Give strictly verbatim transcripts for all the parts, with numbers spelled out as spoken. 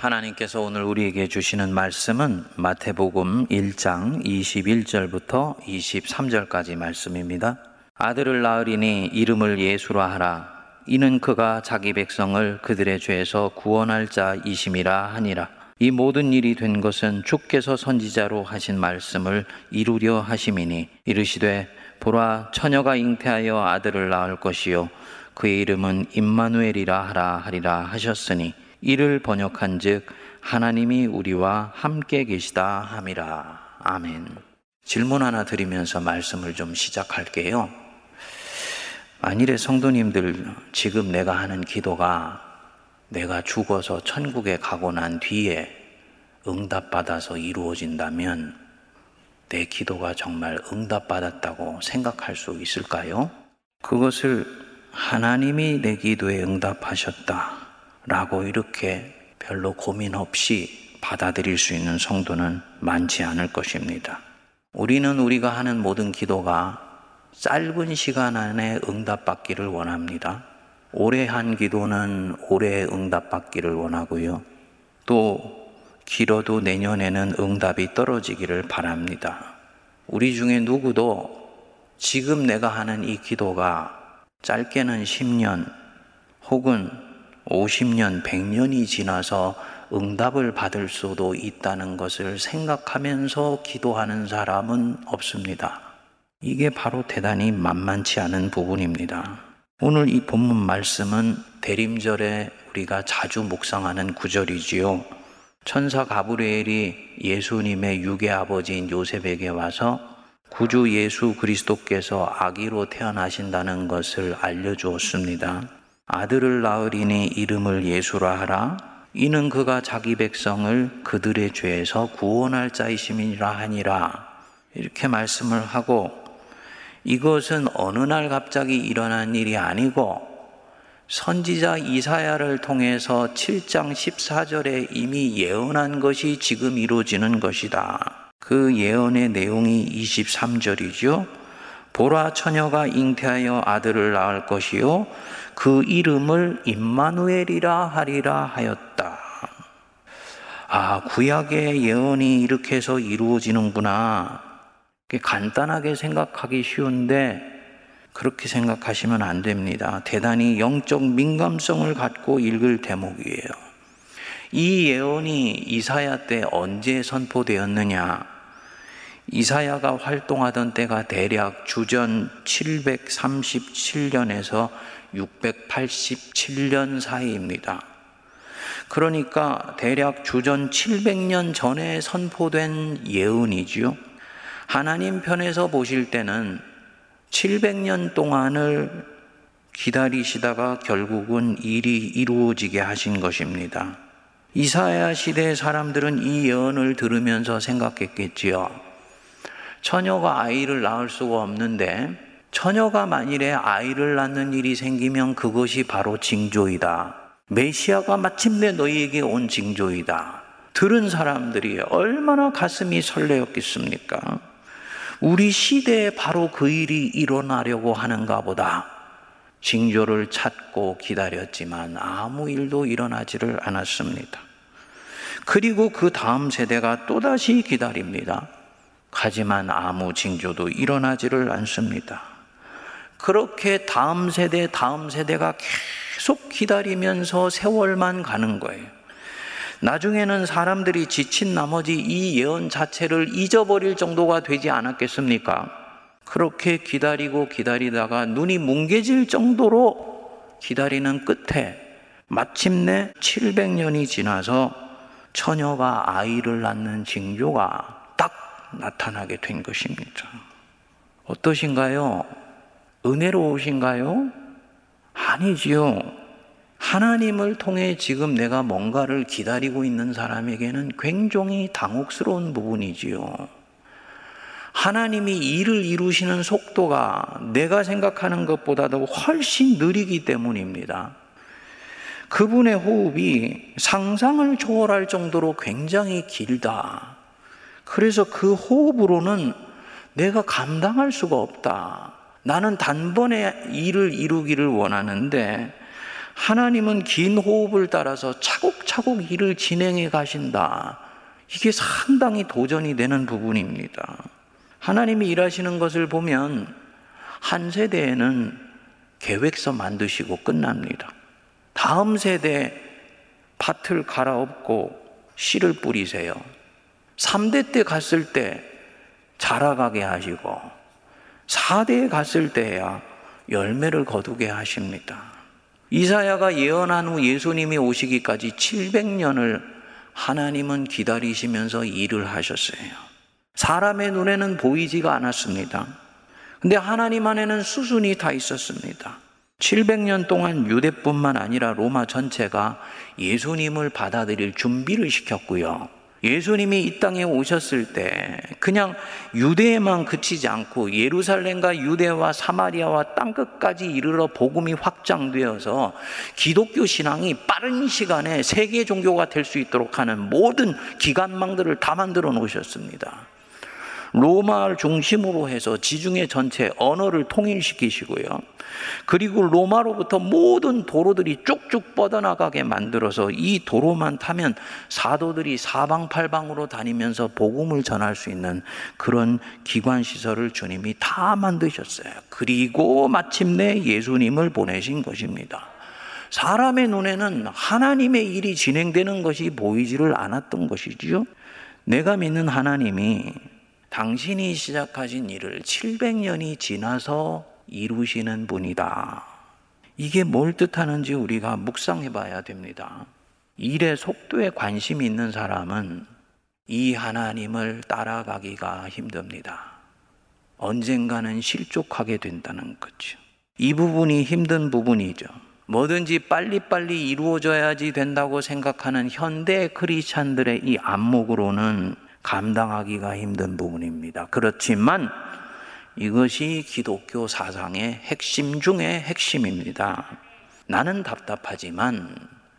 하나님께서 오늘 우리에게 주시는 말씀은 마태복음 일 장 이십일 절부터 이십삼 절까지 말씀입니다. 아들을 낳으리니 이름을 예수라 하라. 이는 그가 자기 백성을 그들의 죄에서 구원할 자이심이라 하니라. 이 모든 일이 된 것은 주께서 선지자로 하신 말씀을 이루려 하심이니, 이르시되 보라, 처녀가 잉태하여 아들을 낳을 것이요 그의 이름은 임마누엘이라 하라 하리라 하셨으니, 이를 번역한 즉 하나님이 우리와 함께 계시다 함이라. 아멘. 질문 하나 드리면서 말씀을 좀 시작할게요. 만일에 성도님들, 지금 내가 하는 기도가 내가 죽어서 천국에 가고 난 뒤에 응답받아서 이루어진다면 내 기도가 정말 응답받았다고 생각할 수 있을까요? 그것을 하나님이 내 기도에 응답하셨다 라고 이렇게 별로 고민 없이 받아들일 수 있는 성도는 많지 않을 것입니다. 우리는 우리가 하는 모든 기도가 짧은 시간 안에 응답받기를 원합니다. 오래 한 기도는 오래 응답받기를 원하고요. 또 길어도 내년에는 응답이 떨어지기를 바랍니다. 우리 중에 누구도 지금 내가 하는 이 기도가 짧게는 십 년 혹은 오십 년, 백 년이 지나서 응답을 받을 수도 있다는 것을 생각하면서 기도하는 사람은 없습니다. 이게 바로 대단히 만만치 않은 부분입니다. 오늘 이 본문 말씀은 대림절에 우리가 자주 묵상하는 구절이지요. 천사 가브리엘이 예수님의 유괴 아버지인 요셉에게 와서 구주 예수 그리스도께서 아기로 태어나신다는 것을 알려주었습니다. 아들을 낳으리니 이름을 예수라 하라. 이는 그가 자기 백성을 그들의 죄에서 구원할 자이심이라 하니라. 이렇게 말씀을 하고, 이것은 어느 날 갑자기 일어난 일이 아니고 선지자 이사야를 통해서 칠 장 십사 절에 이미 예언한 것이 지금 이루어지는 것이다. 그 예언의 내용이 이십삼 절이죠. 보라, 처녀가 잉태하여 아들을 낳을 것이요 그 이름을 임마누엘이라 하리라 하였다. 아, 구약의 예언이 이렇게 해서 이루어지는구나. 간단하게 생각하기 쉬운데 그렇게 생각하시면 안 됩니다. 대단히 영적 민감성을 갖고 읽을 대목이에요. 이 예언이 이사야 때 언제 선포되었느냐? 이사야가 활동하던 때가 대략 주전 칠백삼십칠 년에서 육백팔십칠 년 사이입니다. 그러니까 대략 주전 칠백 년 전에 선포된 예언이지요. 하나님 편에서 보실 때는 칠백 년 동안을 기다리시다가 결국은 일이 이루어지게 하신 것입니다. 이사야 시대의 사람들은 이 예언을 들으면서 생각했겠지요. 처녀가 아이를 낳을 수가 없는데, 처녀가 만일에 아이를 낳는 일이 생기면 그것이 바로 징조이다. 메시아가 마침내 너희에게 온 징조이다. 들은 사람들이 얼마나 가슴이 설레었겠습니까? 우리 시대에 바로 그 일이 일어나려고 하는가 보다. 징조를 찾고 기다렸지만 아무 일도 일어나지를 않았습니다. 그리고 그 다음 세대가 또다시 기다립니다. 하지만 아무 징조도 일어나지를 않습니다. 그렇게 다음 세대, 다음 세대가 계속 기다리면서 세월만 가는 거예요. 나중에는 사람들이 지친 나머지 이 예언 자체를 잊어버릴 정도가 되지 않았겠습니까? 그렇게 기다리고 기다리다가 눈이 뭉개질 정도로 기다리는 끝에 마침내 칠백 년이 지나서 처녀가 아이를 낳는 징조가 딱 나타나게 된 것입니다. 어떠신가요? 은혜로우신가요? 아니지요. 하나님을 통해 지금 내가 뭔가를 기다리고 있는 사람에게는 굉장히 당혹스러운 부분이지요. 하나님이 일을 이루시는 속도가 내가 생각하는 것보다도 훨씬 느리기 때문입니다. 그분의 호흡이 상상을 초월할 정도로 굉장히 길다. 그래서 그 호흡으로는 내가 감당할 수가 없다. 나는 단번에 일을 이루기를 원하는데 하나님은 긴 호흡을 따라서 차곡차곡 차곡차곡 일을 진행해 가신다. 이게 상당히 도전이 되는 부분입니다. 하나님이 일하시는 것을 보면 한 세대에는 계획서 만드시고 끝납니다. 다음 세대 밭을 갈아엎고 씨를 뿌리세요. 삼 대 때 갔을 때 자라가게 하시고 사 대에 갔을 때야 열매를 거두게 하십니다. 이사야가 예언한 후 예수님이 오시기까지 칠백 년을 하나님은 기다리시면서 일을 하셨어요. 사람의 눈에는 보이지가 않았습니다. 근데 하나님 안에는 수순이 다 있었습니다. 칠백 년 동안 유대뿐만 아니라 로마 전체가 예수님을 받아들일 준비를 시켰고요. 예수님이 이 땅에 오셨을 때 그냥 유대에만 그치지 않고 예루살렘과 유대와 사마리아와 땅끝까지 이르러 복음이 확장되어서 기독교 신앙이 빠른 시간에 세계 종교가 될 수 있도록 하는 모든 기관망들을 다 만들어 놓으셨습니다. 로마를 중심으로 해서 지중해 전체 언어를 통일시키시고요. 그리고 로마로부터 모든 도로들이 쭉쭉 뻗어나가게 만들어서 이 도로만 타면 사도들이 사방팔방으로 다니면서 복음을 전할 수 있는 그런 기관시설을 주님이 다 만드셨어요. 그리고 마침내 예수님을 보내신 것입니다. 사람의 눈에는 하나님의 일이 진행되는 것이 보이지를 않았던 것이지요. 내가 믿는 하나님이 당신이 시작하신 일을 칠백 년이 지나서 이루시는 분이다. 이게 뭘 뜻하는지 우리가 묵상해 봐야 됩니다. 일의 속도에 관심이 있는 사람은 이 하나님을 따라가기가 힘듭니다. 언젠가는 실족하게 된다는 거죠. 이 부분이 힘든 부분이죠. 뭐든지 빨리빨리 이루어져야지 된다고 생각하는 현대 크리스찬들의 이 안목으로는 감당하기가 힘든 부분입니다. 그렇지만 이것이 기독교 사상의 핵심 중에 핵심입니다. 나는 답답하지만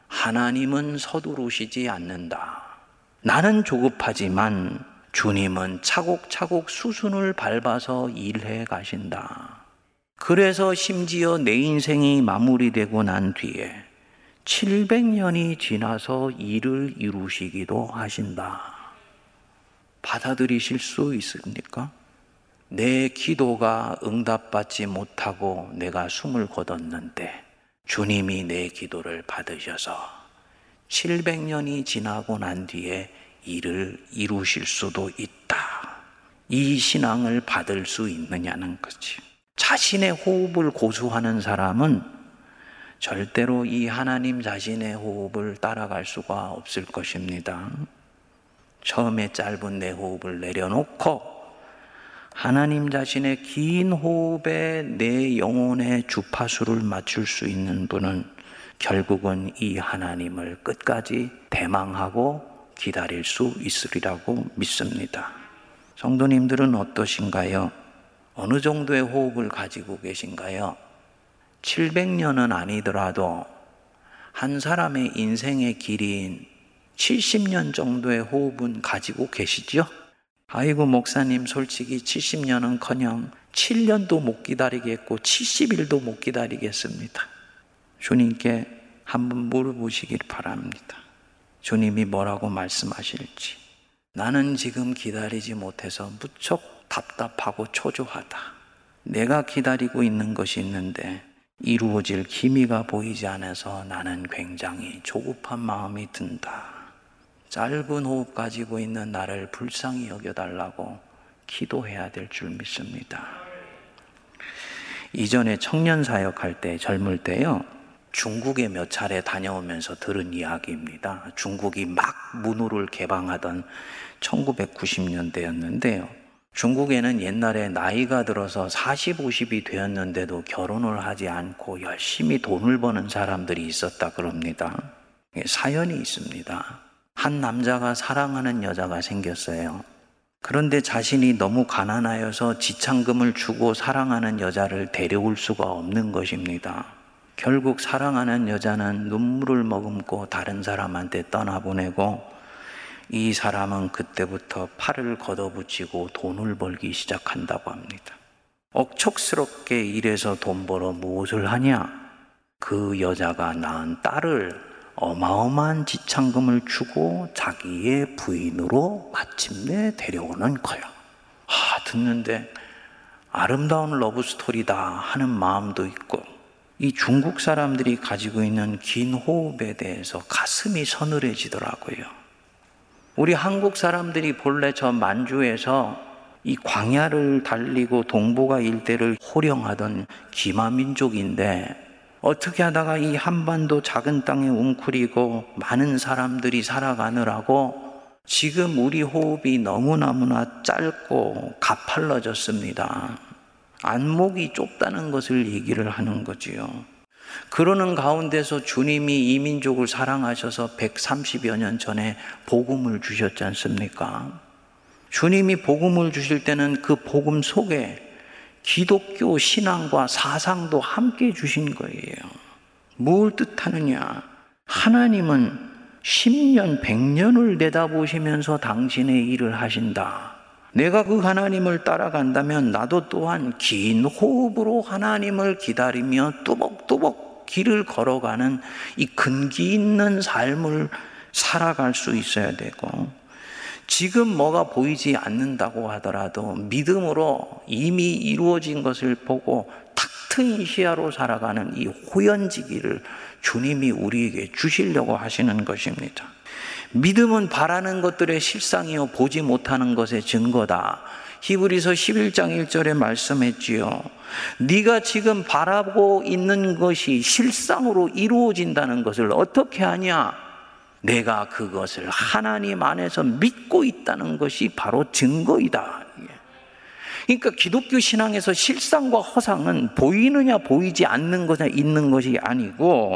하나님은 서두르시지 않는다. 나는 조급하지만 주님은 차곡차곡 수순을 밟아서 일해 가신다. 그래서 심지어 내 인생이 마무리되고 난 뒤에 칠백 년이 지나서 일을 이루시기도 하신다. 받아들이실 수 있습니까? 내 기도가 응답받지 못하고 내가 숨을 거뒀는데 주님이 내 기도를 받으셔서 칠백 년이 지나고 난 뒤에 일을 이루실 수도 있다. 이 신앙을 받을 수 있느냐는 거지. 자신의 호흡을 고수하는 사람은 절대로 이 하나님 자신의 호흡을 따라갈 수가 없을 것입니다. 처음에 짧은 내 호흡을 내려놓고 하나님 자신의 긴 호흡에 내 영혼의 주파수를 맞출 수 있는 분은 결국은 이 하나님을 끝까지 대망하고 기다릴 수 있으리라고 믿습니다. 성도님들은 어떠신가요? 어느 정도의 호흡을 가지고 계신가요? 칠백 년은 아니더라도 한 사람의 인생의 길인 칠십 년 정도의 호흡은 가지고 계시죠? 아이고 목사님, 솔직히 칠십 년은커녕 칠 년도 못 기다리겠고 칠십 일도 못 기다리겠습니다. 주님께 한번 물어보시길 바랍니다. 주님이 뭐라고 말씀하실지. 나는 지금 기다리지 못해서 무척 답답하고 초조하다. 내가 기다리고 있는 것이 있는데 이루어질 기미가 보이지 않아서 나는 굉장히 조급한 마음이 든다. 짧은 호흡 가지고 있는 나를 불쌍히 여겨달라고 기도해야 될 줄 믿습니다. 이전에 청년 사역할 때, 젊을 때요, 중국에 몇 차례 다녀오면서 들은 이야기입니다. 중국이 막 문호를 개방하던 천구백구십 년대였는데요. 중국에는 옛날에 나이가 들어서 사십, 오십이 되었는데도 결혼을 하지 않고 열심히 돈을 버는 사람들이 있었다 그럽니다. 사연이 있습니다. 한 남자가 사랑하는 여자가 생겼어요. 그런데 자신이 너무 가난하여서 지참금을 주고 사랑하는 여자를 데려올 수가 없는 것입니다. 결국 사랑하는 여자는 눈물을 머금고 다른 사람한테 떠나보내고 이 사람은 그때부터 팔을 걷어붙이고 돈을 벌기 시작한다고 합니다. 억척스럽게 일해서 돈 벌어 무엇을 하냐? 그 여자가 낳은 딸을 어마어마한 지참금을 주고 자기의 부인으로 마침내 데려오는 거예요. 아, 듣는데 아름다운 러브스토리다 하는 마음도 있고, 이 중국 사람들이 가지고 있는 긴 호흡에 대해서 가슴이 서늘해지더라고요. 우리 한국 사람들이 본래 저 만주에서 이 광야를 달리고 동북아 일대를 호령하던 기마민족인데, 어떻게 하다가 이 한반도 작은 땅에 웅크리고 많은 사람들이 살아가느라고 지금 우리 호흡이 너무나무나 짧고 가팔러졌습니다. 안목이 좁다는 것을 얘기를 하는 거지요. 그러는 가운데서 주님이 이 민족을 사랑하셔서 백삼십여 년 전에 복음을 주셨지 않습니까? 주님이 복음을 주실 때는 그 복음 속에 기독교 신앙과 사상도 함께 주신 거예요. 뭘 뜻하느냐? 하나님은 십 년, 백 년을 내다보시면서 당신의 일을 하신다. 내가 그 하나님을 따라간다면 나도 또한 긴 호흡으로 하나님을 기다리며 뚜벅뚜벅 길을 걸어가는 이 근기 있는 삶을 살아갈 수 있어야 되고, 지금 뭐가 보이지 않는다고 하더라도 믿음으로 이미 이루어진 것을 보고 탁 트인 시야로 살아가는 이 호연지기를 주님이 우리에게 주시려고 하시는 것입니다. 믿음은 바라는 것들의 실상이요 보지 못하는 것의 증거다. 히브리서 십일 장 일 절에 말씀했지요. 네가 지금 바라고 있는 것이 실상으로 이루어진다는 것을 어떻게 하냐? 내가 그것을 하나님 안에서 믿고 있다는 것이 바로 증거이다. 그러니까 기독교 신앙에서 실상과 허상은 보이느냐 보이지 않는 것이냐 있는 것이 아니고,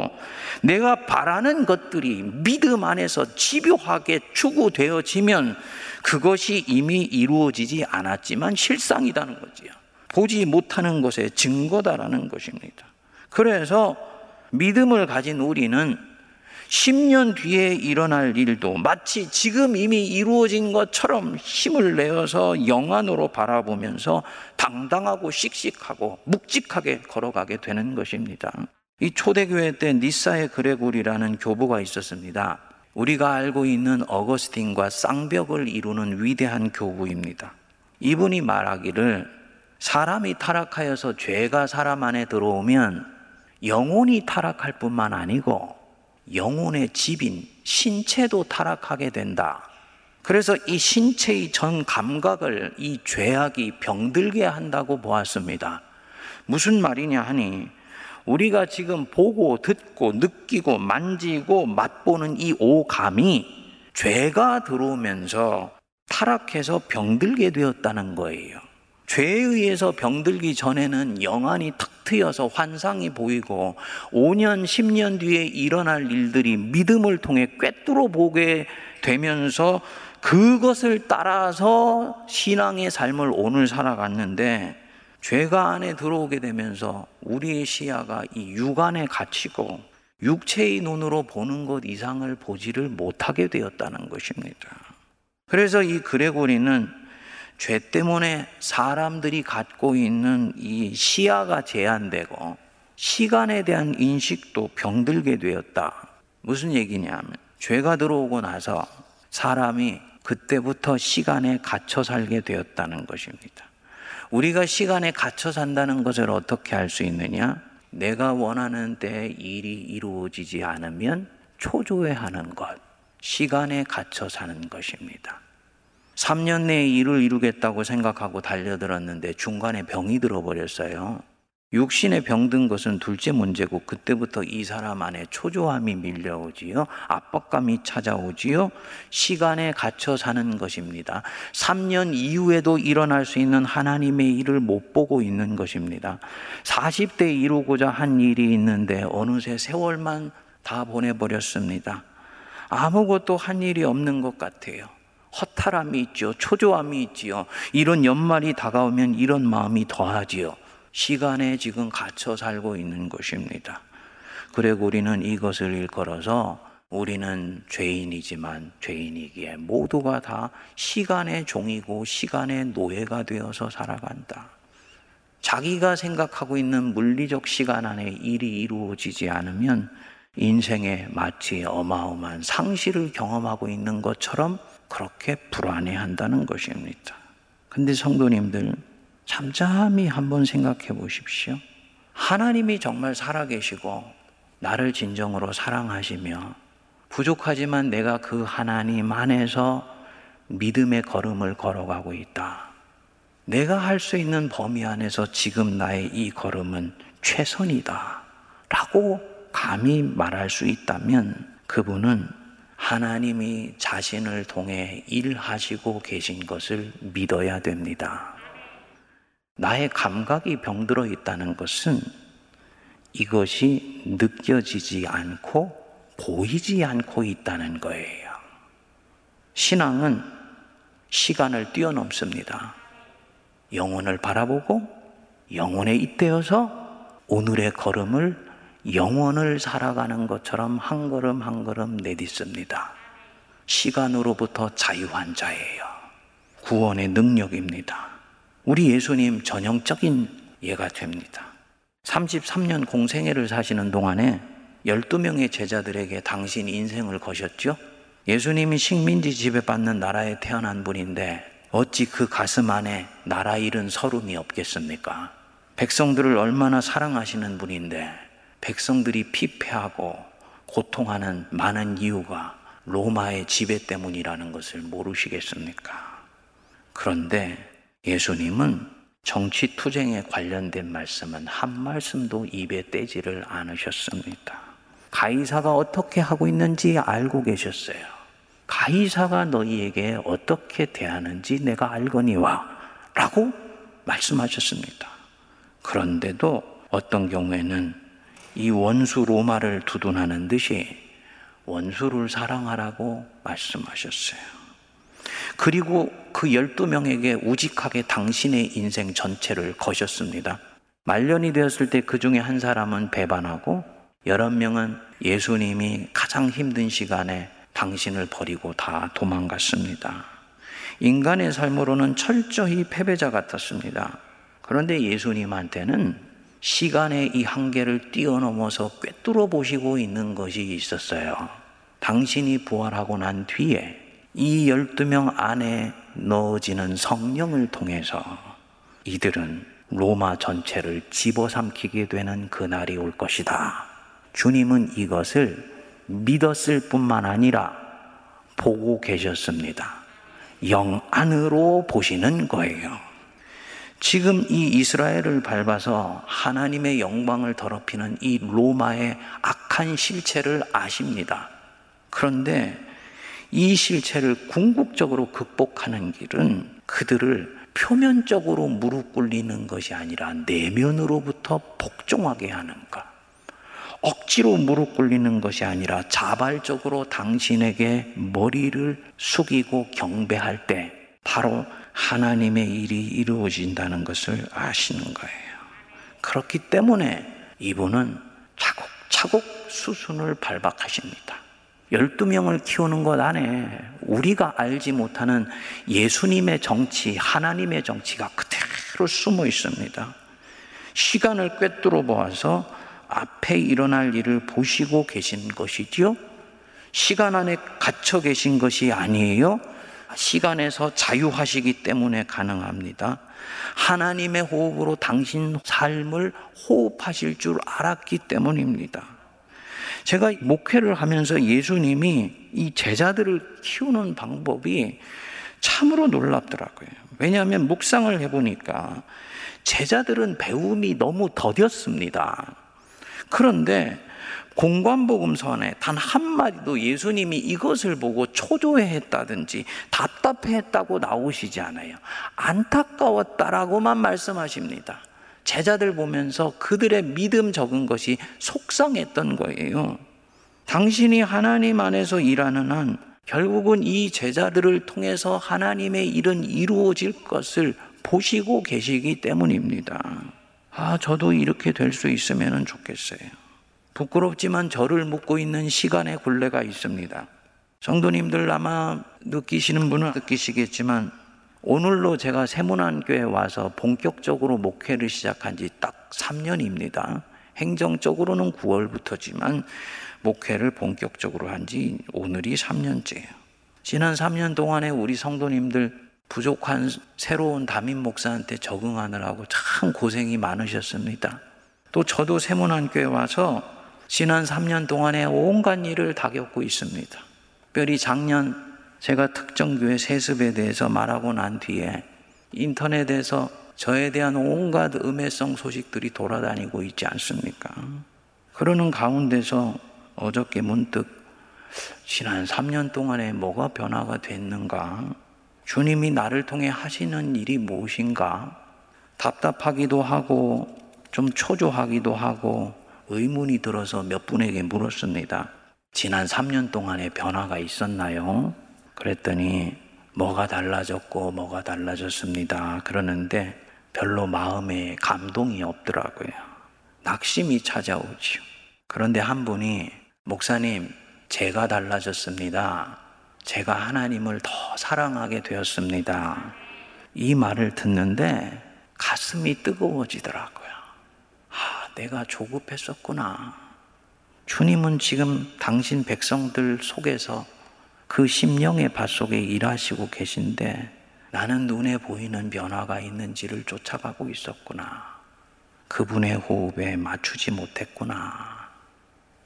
내가 바라는 것들이 믿음 안에서 집요하게 추구되어지면 그것이 이미 이루어지지 않았지만 실상이라는 거지요. 보지 못하는 것의 증거다라는 것입니다. 그래서 믿음을 가진 우리는 십 년 뒤에 일어날 일도 마치 지금 이미 이루어진 것처럼 힘을 내어서 영안으로 바라보면서 당당하고 씩씩하고 묵직하게 걸어가게 되는 것입니다. 이 초대교회 때 니사의 그레고리라는 교부가 있었습니다. 우리가 알고 있는 어거스틴과 쌍벽을 이루는 위대한 교부입니다. 이분이 말하기를, 사람이 타락하여서 죄가 사람 안에 들어오면 영혼이 타락할 뿐만 아니고 영혼의 집인 신체도 타락하게 된다. 그래서 이 신체의 전 감각을 이 죄악이 병들게 한다고 보았습니다. 무슨 말이냐 하니, 우리가 지금 보고 듣고 느끼고 만지고 맛보는 이 오감이 죄가 들어오면서 타락해서 병들게 되었다는 거예요. 죄에 의해서 병들기 전에는 영안이 탁 트여서 환상이 보이고 오 년, 십 년 뒤에 일어날 일들이 믿음을 통해 꿰뚫어 보게 되면서 그것을 따라서 신앙의 삶을 오늘 살아갔는데, 죄가 안에 들어오게 되면서 우리의 시야가 이 육안에 갇히고 육체의 눈으로 보는 것 이상을 보지를 못하게 되었다는 것입니다. 그래서 이 그레고리는 죄 때문에 사람들이 갖고 있는 이 시야가 제한되고 시간에 대한 인식도 병들게 되었다. 무슨 얘기냐 하면, 죄가 들어오고 나서 사람이 그때부터 시간에 갇혀 살게 되었다는 것입니다. 우리가 시간에 갇혀 산다는 것을 어떻게 알 수 있느냐? 내가 원하는 때에 일이 이루어지지 않으면 초조해하는 것, 시간에 갇혀 사는 것입니다. 삼 년 내에 일을 이루겠다고 생각하고 달려들었는데 중간에 병이 들어버렸어요. 육신에 병든 것은 둘째 문제고, 그때부터 이 사람 안에 초조함이 밀려오지요. 압박감이 찾아오지요. 시간에 갇혀 사는 것입니다. 삼 년 이후에도 일어날 수 있는 하나님의 일을 못 보고 있는 것입니다. 사십 대에 이루고자 한 일이 있는데 어느새 세월만 다 보내버렸습니다. 아무것도 한 일이 없는 것 같아요. 허탈함이 있죠. 초조함이 있지요. 이런 연말이 다가오면 이런 마음이 더하지요. 시간에 지금 갇혀 살고 있는 것입니다. 그리고 우리는 이것을 일컬어서, 우리는 죄인이지만 죄인이기에 모두가 다 시간의 종이고 시간의 노예가 되어서 살아간다. 자기가 생각하고 있는 물리적 시간 안에 일이 이루어지지 않으면 인생에 마치 어마어마한 상실을 경험하고 있는 것처럼 그렇게 불안해한다는 것입니다. 근데 성도님들, 잠잠히 한번 생각해 보십시오. 하나님이 정말 살아계시고 나를 진정으로 사랑하시며 부족하지만 내가 그 하나님 안에서 믿음의 걸음을 걸어가고 있다. 내가 할 수 있는 범위 안에서 지금 나의 이 걸음은 최선이다 라고 감히 말할 수 있다면 그분은 하나님이 자신을 통해 일하시고 계신 것을 믿어야 됩니다. 나의 감각이 병들어 있다는 것은 이것이 느껴지지 않고 보이지 않고 있다는 거예요. 신앙은 시간을 뛰어넘습니다. 영혼을 바라보고 영혼에 잇대어서 오늘의 걸음을 영혼을 살아가는 것처럼 한 걸음 한 걸음 내딛습니다. 시간으로부터 자유한 자예요. 구원의 능력입니다. 우리 예수님 전형적인 예가 됩니다. 삼십삼 년 공생애를 사시는 동안에 열두 명의 제자들에게 당신 인생을 거셨죠? 예수님이 식민지 지배받는 나라에 태어난 분인데 어찌 그 가슴 안에 나라 잃은 서름이 없겠습니까? 백성들을 얼마나 사랑하시는 분인데 백성들이 피폐하고 고통하는 많은 이유가 로마의 지배 때문이라는 것을 모르시겠습니까? 그런데 예수님은 정치투쟁에 관련된 말씀은 한 말씀도 입에 떼지를 않으셨습니다. 가이사가 어떻게 하고 있는지 알고 계셨어요. 가이사가 너희에게 어떻게 대하는지 내가 알거니와 라고 말씀하셨습니다. 그런데도 어떤 경우에는 이 원수 로마를 두둔하는 듯이 원수를 사랑하라고 말씀하셨어요. 그리고 그 열두 명에게 우직하게 당신의 인생 전체를 거셨습니다. 말년이 되었을 때 그 중에 한 사람은 배반하고 여러 명은 예수님이 가장 힘든 시간에 당신을 버리고 다 도망갔습니다. 인간의 삶으로는 철저히 패배자 같았습니다. 그런데 예수님한테는 시간의 이 한계를 뛰어넘어서 꿰뚫어 보시고 있는 것이 있었어요. 당신이 부활하고 난 뒤에 이 열두 명 안에 넣어지는 성령을 통해서 이들은 로마 전체를 집어삼키게 되는 그날이 올 것이다. 주님은 이것을 믿었을 뿐만 아니라 보고 계셨습니다. 영 안으로 보시는 거예요. 지금 이 이스라엘을 밟아서 하나님의 영광을 더럽히는 이 로마의 악한 실체를 아십니다. 그런데 이 실체를 궁극적으로 극복하는 길은 그들을 표면적으로 무릎 꿇리는 것이 아니라 내면으로부터 복종하게 하는 것. 억지로 무릎 꿇리는 것이 아니라 자발적으로 당신에게 머리를 숙이고 경배할 때 바로 하나님의 일이 이루어진다는 것을 아시는 거예요. 그렇기 때문에 이분은 차곡차곡 수순을 발박하십니다. 열두 명을 키우는 것 안에 우리가 알지 못하는 예수님의 정치, 하나님의 정치가 그대로 숨어 있습니다. 시간을 꿰뚫어 보아서 앞에 일어날 일을 보시고 계신 것이지요. 시간 안에 갇혀 계신 것이 아니에요. 시간에서 자유하시기 때문에 가능합니다. 하나님의 호흡으로 당신 삶을 호흡하실 줄 알았기 때문입니다. 제가 목회를 하면서 예수님이 이 제자들을 키우는 방법이 참으로 놀랍더라고요. 왜냐하면 묵상을 해보니까 제자들은 배움이 너무 더뎠습니다. 그런데 공관복음서 안에 단 한마디도 예수님이 이것을 보고 초조해했다든지 답답해했다고 나오시지 않아요. 안타까웠다라고만 말씀하십니다. 제자들 보면서 그들의 믿음 적은 것이 속상했던 거예요. 당신이 하나님 안에서 일하는 한 결국은 이 제자들을 통해서 하나님의 일은 이루어질 것을 보시고 계시기 때문입니다. 아, 저도 이렇게 될 수 있으면 좋겠어요. 부끄럽지만 저를 묶고 있는 시간의 굴레가 있습니다. 성도님들 아마 느끼시는 분은 느끼시겠지만 오늘로 제가 세문안교에 와서 본격적으로 목회를 시작한 지 딱 삼 년입니다. 행정적으로는 구월부터지만 목회를 본격적으로 한 지 오늘이 삼 년째예요. 지난 삼 년 동안에 우리 성도님들 부족한 새로운 담임 목사한테 적응하느라고 참 고생이 많으셨습니다. 또 저도 세문안교에 와서 지난 삼 년 동안에 온갖 일을 다 겪고 있습니다. 특별히 작년 제가 특정 교회 세습에 대해서 말하고 난 뒤에 인터넷에서 저에 대한 온갖 음해성 소식들이 돌아다니고 있지 않습니까? 그러는 가운데서 어저께 문득 지난 삼 년 동안에 뭐가 변화가 됐는가? 주님이 나를 통해 하시는 일이 무엇인가? 답답하기도 하고 좀 초조하기도 하고 의문이 들어서 몇 분에게 물었습니다. 지난 삼 년 동안에 변화가 있었나요? 그랬더니 뭐가 달라졌고 뭐가 달라졌습니다. 그러는데 별로 마음에 감동이 없더라고요. 낙심이 찾아오지요. 그런데 한 분이 목사님, 제가 달라졌습니다. 제가 하나님을 더 사랑하게 되었습니다. 이 말을 듣는데 가슴이 뜨거워지더라고요. 아, 내가 조급했었구나. 주님은 지금 당신 백성들 속에서 그 심령의 밭 속에 일하시고 계신데 나는 눈에 보이는 변화가 있는지를 쫓아가고 있었구나. 그분의 호흡에 맞추지 못했구나.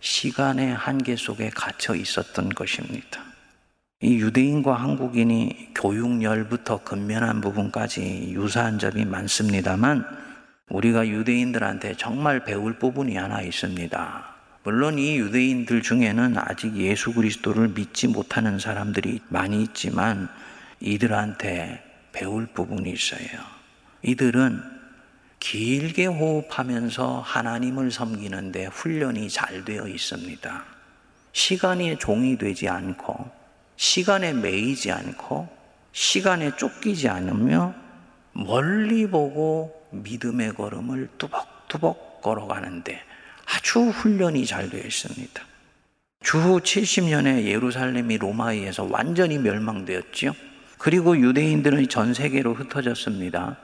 시간의 한계 속에 갇혀 있었던 것입니다. 이 유대인과 한국인이 교육열부터 근면한 부분까지 유사한 점이 많습니다만 우리가 유대인들한테 정말 배울 부분이 하나 있습니다. 물론 이 유대인들 중에는 아직 예수 그리스도를 믿지 못하는 사람들이 많이 있지만 이들한테 배울 부분이 있어요. 이들은 길게 호흡하면서 하나님을 섬기는데 훈련이 잘 되어 있습니다. 시간의 종이 되지 않고 시간에 매이지 않고 시간에 쫓기지 않으며 멀리 보고 믿음의 걸음을 뚜벅뚜벅 걸어가는데 아주 훈련이 잘 되어 있습니다. 주후 칠십 년에 예루살렘이 로마에 의해서 완전히 멸망되었지요. 그리고 유대인들은 전 세계로 흩어졌습니다.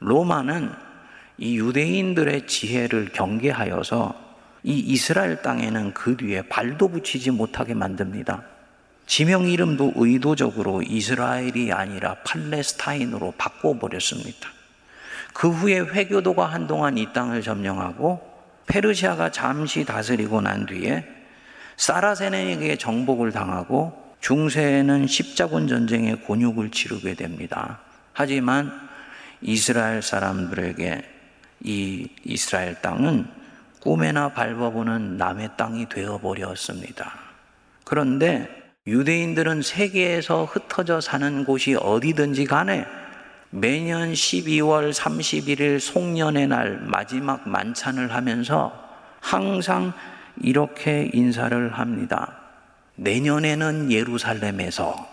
로마는 이 유대인들의 지혜를 경계하여서 이 이스라엘 땅에는 그 뒤에 발도 붙이지 못하게 만듭니다. 지명 이름도 의도적으로 이스라엘이 아니라 팔레스타인으로 바꿔버렸습니다. 그 후에 회교도가 한동안 이 땅을 점령하고 페르시아가 잠시 다스리고 난 뒤에 사라세네에게 정복을 당하고 중세에는 십자군 전쟁의 곤욕을 치르게 됩니다. 하지만 이스라엘 사람들에게 이 이스라엘 땅은 꿈에나 밟아보는 남의 땅이 되어버렸습니다. 그런데 유대인들은 세계에서 흩어져 사는 곳이 어디든지 간에 매년 십이월 삼십일일 송년의 날 마지막 만찬을 하면서 항상 이렇게 인사를 합니다. 내년에는 예루살렘에서,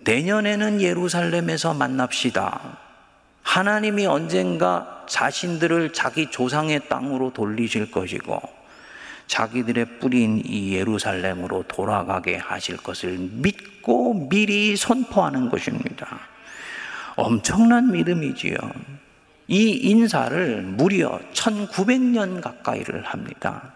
내년에는 예루살렘에서 만납시다. 하나님이 언젠가 자신들을 자기 조상의 땅으로 돌리실 것이고 자기들의 뿌린 이 예루살렘으로 돌아가게 하실 것을 믿고 미리 선포하는 것입니다. 엄청난 믿음이지요. 이 인사를 무려 천구백 년 가까이를 합니다.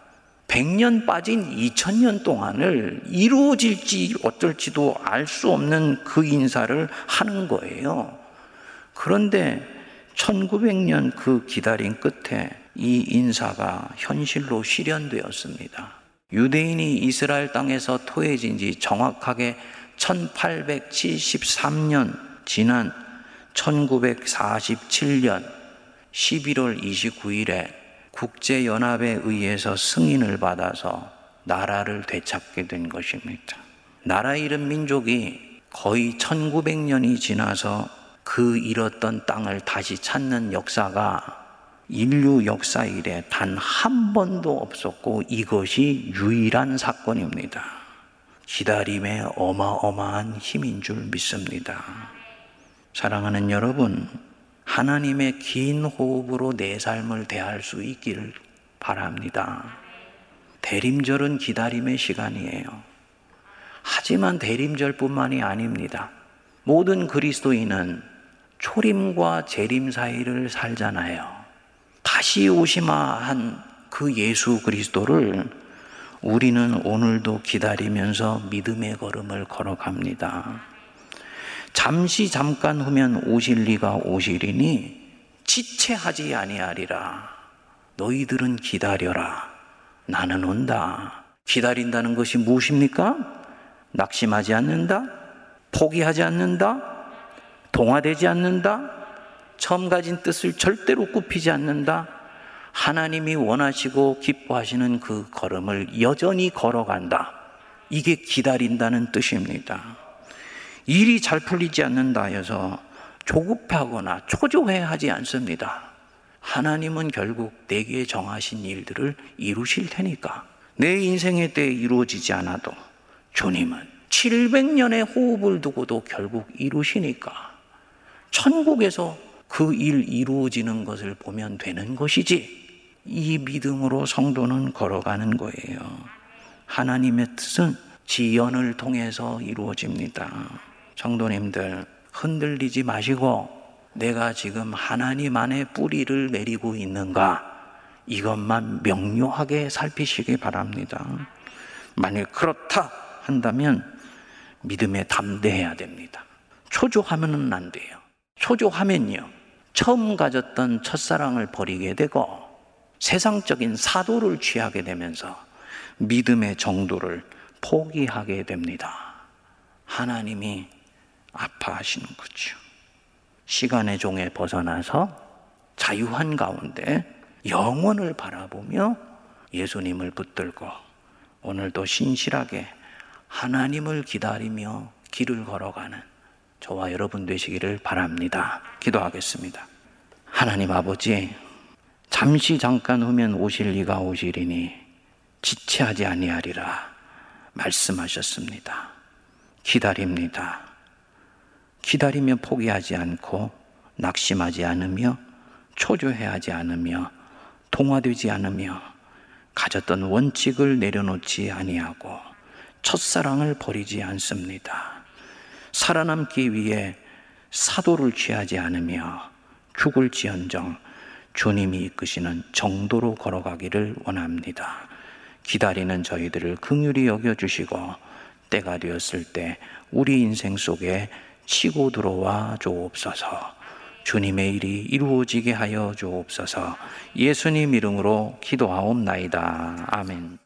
백 년 빠진 이천 년 동안을 이루어질지 어쩔지도 알 수 없는 그 인사를 하는 거예요. 그런데 천구백 년 그 기다림 끝에 이 인사가 현실로 실현되었습니다. 유대인이 이스라엘 땅에서 토해진 지 정확하게 천팔백칠십삼 년 지난 천구백사십칠 년 십일월 이십구일에 국제연합에 의해서 승인을 받아서 나라를 되찾게 된 것입니다. 나라 잃은 민족이 거의 천구백 년이 지나서 그 잃었던 땅을 다시 찾는 역사가 인류 역사 이래 단 한 번도 없었고 이것이 유일한 사건입니다. 기다림의 어마어마한 힘인 줄 믿습니다. 사랑하는 여러분, 하나님의 긴 호흡으로 내 삶을 대할 수 있기를 바랍니다. 대림절은 기다림의 시간이에요. 하지만 대림절뿐만이 아닙니다. 모든 그리스도인은 초림과 재림 사이를 살잖아요. 다시 오시마 한 그 예수 그리스도를 우리는 오늘도 기다리면서 믿음의 걸음을 걸어갑니다. 잠시 잠깐 후면 오실 리가 오시리니 지체하지 아니하리라. 너희들은 기다려라. 나는 온다. 기다린다는 것이 무엇입니까? 낙심하지 않는다. 포기하지 않는다. 동화되지 않는다. 처음 가진 뜻을 절대로 굽히지 않는다. 하나님이 원하시고 기뻐하시는 그 걸음을 여전히 걸어간다. 이게 기다린다는 뜻입니다. 일이 잘 풀리지 않는다 해서 조급하거나 초조해하지 않습니다. 하나님은 결국 내게 정하신 일들을 이루실 테니까. 내 인생의 때에 이루어지지 않아도 주님은 칠백 년의 호흡을 두고도 결국 이루시니까 천국에서 그 일 이루어지는 것을 보면 되는 것이지. 이 믿음으로 성도는 걸어가는 거예요. 하나님의 뜻은 지연을 통해서 이루어집니다. 성도님들, 흔들리지 마시고 내가 지금 하나님 안에 뿌리를 내리고 있는가, 이것만 명료하게 살피시기 바랍니다. 만약 그렇다 한다면 믿음에 담대해야 됩니다. 초조하면 안 돼요. 초조하면요, 처음 가졌던 첫사랑을 버리게 되고 세상적인 사도를 취하게 되면서 믿음의 정도를 포기하게 됩니다. 하나님이 아파하시는 거죠. 시간의 종에 벗어나서 자유한 가운데 영원을 바라보며 예수님을 붙들고 오늘도 신실하게 하나님을 기다리며 길을 걸어가는 저와 여러분 되시기를 바랍니다. 기도하겠습니다. 하나님 아버지, 잠시 잠깐 후면 오실 리가 오시리니 지체하지 아니하리라 말씀하셨습니다. 기다립니다. 기다리며 포기하지 않고 낙심하지 않으며 초조해하지 않으며 동화되지 않으며 가졌던 원칙을 내려놓지 아니하고 첫사랑을 버리지 않습니다. 살아남기 위해 사도를 취하지 않으며 죽을지언정 주님이 이끄시는 정도로 걸어가기를 원합니다. 기다리는 저희들을 긍휼히 여겨주시고 때가 되었을 때 우리 인생 속에 치고 들어와 주옵소서. 주님의 일이 이루어지게 하여 주옵소서. 예수님 이름으로 기도하옵나이다. 아멘.